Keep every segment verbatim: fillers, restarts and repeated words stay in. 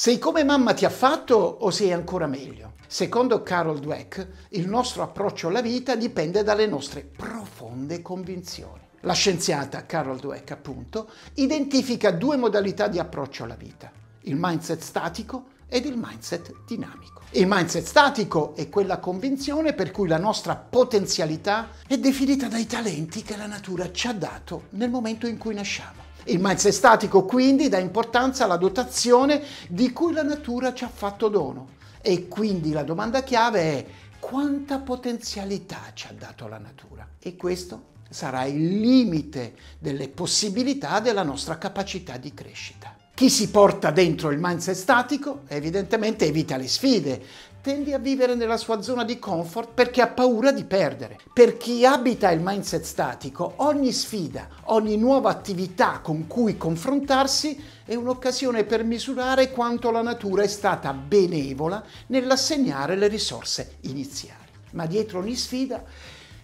Sei come mamma ti ha fatto o sei ancora meglio? Secondo Carol Dweck, il nostro approccio alla vita dipende dalle nostre profonde convinzioni. La scienziata Carol Dweck, appunto, identifica due modalità di approccio alla vita: il mindset statico ed il mindset dinamico. Il mindset statico è quella convinzione per cui la nostra potenzialità è definita dai talenti che la natura ci ha dato nel momento in cui nasciamo. Il mindset statico quindi dà importanza alla dotazione di cui la natura ci ha fatto dono, e quindi la domanda chiave è: quanta potenzialità ci ha dato la natura? E questo sarà il limite delle possibilità della nostra capacità di crescita. Chi si porta dentro il mindset statico evidentemente evita le sfide, tende a vivere nella sua zona di comfort perché ha paura di perdere. Per chi abita il mindset statico, ogni sfida, ogni nuova attività con cui confrontarsi è un'occasione per misurare quanto la natura è stata benevola nell'assegnare le risorse iniziali. Ma dietro ogni sfida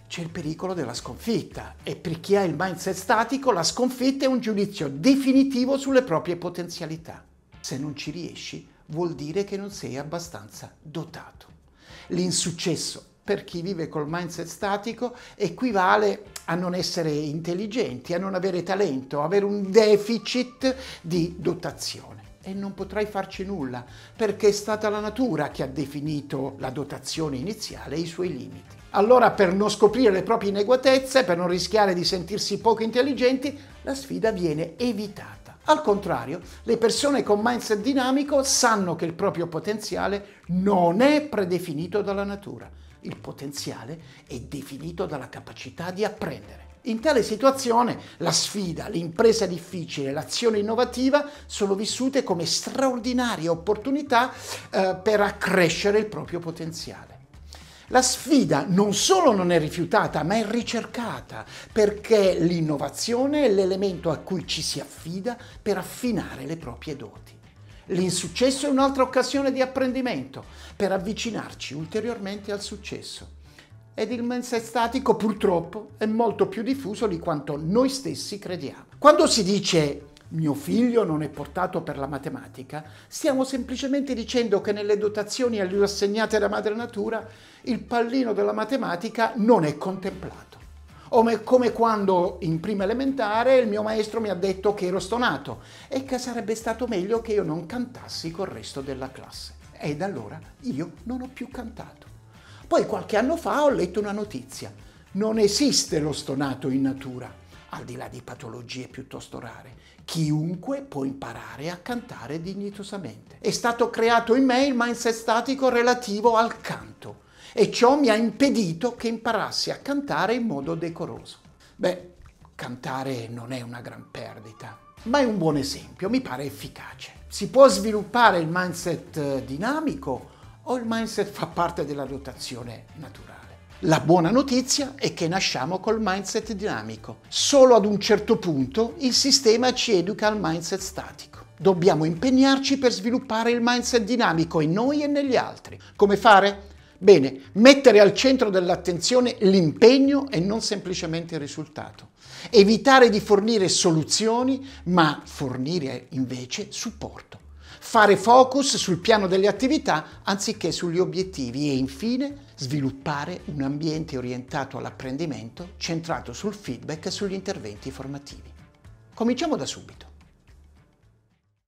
c'è il pericolo della sconfitta, e per chi ha il mindset statico la sconfitta è un giudizio definitivo sulle proprie potenzialità. Se non ci riesci, vuol dire che non sei abbastanza dotato. L'insuccesso, per chi vive col mindset statico, equivale a non essere intelligenti, a non avere talento, a avere un deficit di dotazione. E non potrai farci nulla, perché è stata la natura che ha definito la dotazione iniziale e i suoi limiti. Allora, per non scoprire le proprie inadeguatezze, per non rischiare di sentirsi poco intelligenti, la sfida viene evitata. Al contrario, le persone con mindset dinamico sanno che il proprio potenziale non è predefinito dalla natura. Il potenziale è definito dalla capacità di apprendere. In tale situazione la sfida, l'impresa difficile, l'azione innovativa sono vissute come straordinarie opportunità eh, per accrescere il proprio potenziale. La sfida non solo non è rifiutata, ma è ricercata, perché l'innovazione è l'elemento a cui ci si affida per affinare le proprie doti. L'insuccesso è un'altra occasione di apprendimento per avvicinarci ulteriormente al successo. Ed il mindset statico, purtroppo, è molto più diffuso di quanto noi stessi crediamo. Quando si dice "mio figlio non è portato per la matematica", stiamo semplicemente dicendo che nelle dotazioni a lui assegnate da madre natura il pallino della matematica non è contemplato. O come quando in prima elementare il mio maestro mi ha detto che ero stonato e che sarebbe stato meglio che io non cantassi col resto della classe. Ed allora io non ho più cantato. Poi qualche anno fa ho letto una notizia: non esiste lo stonato in natura, al di là di patologie piuttosto rare. Chiunque può imparare a cantare dignitosamente. È stato creato in me il mindset statico relativo al canto, e ciò mi ha impedito che imparassi a cantare in modo decoroso. Beh, cantare non è una gran perdita, ma è un buon esempio, mi pare efficace. Si può sviluppare il mindset dinamico o il mindset fa parte della dotazione naturale? La buona notizia è che nasciamo col mindset dinamico. Solo ad un certo punto il sistema ci educa al mindset statico. Dobbiamo impegnarci per sviluppare il mindset dinamico in noi e negli altri. Come fare? Bene, mettere al centro dell'attenzione l'impegno e non semplicemente il risultato. Evitare di fornire soluzioni, ma fornire invece supporto. Fare focus sul piano delle attività anziché sugli obiettivi, e infine sviluppare un ambiente orientato all'apprendimento, centrato sul feedback e sugli interventi formativi. Cominciamo da subito.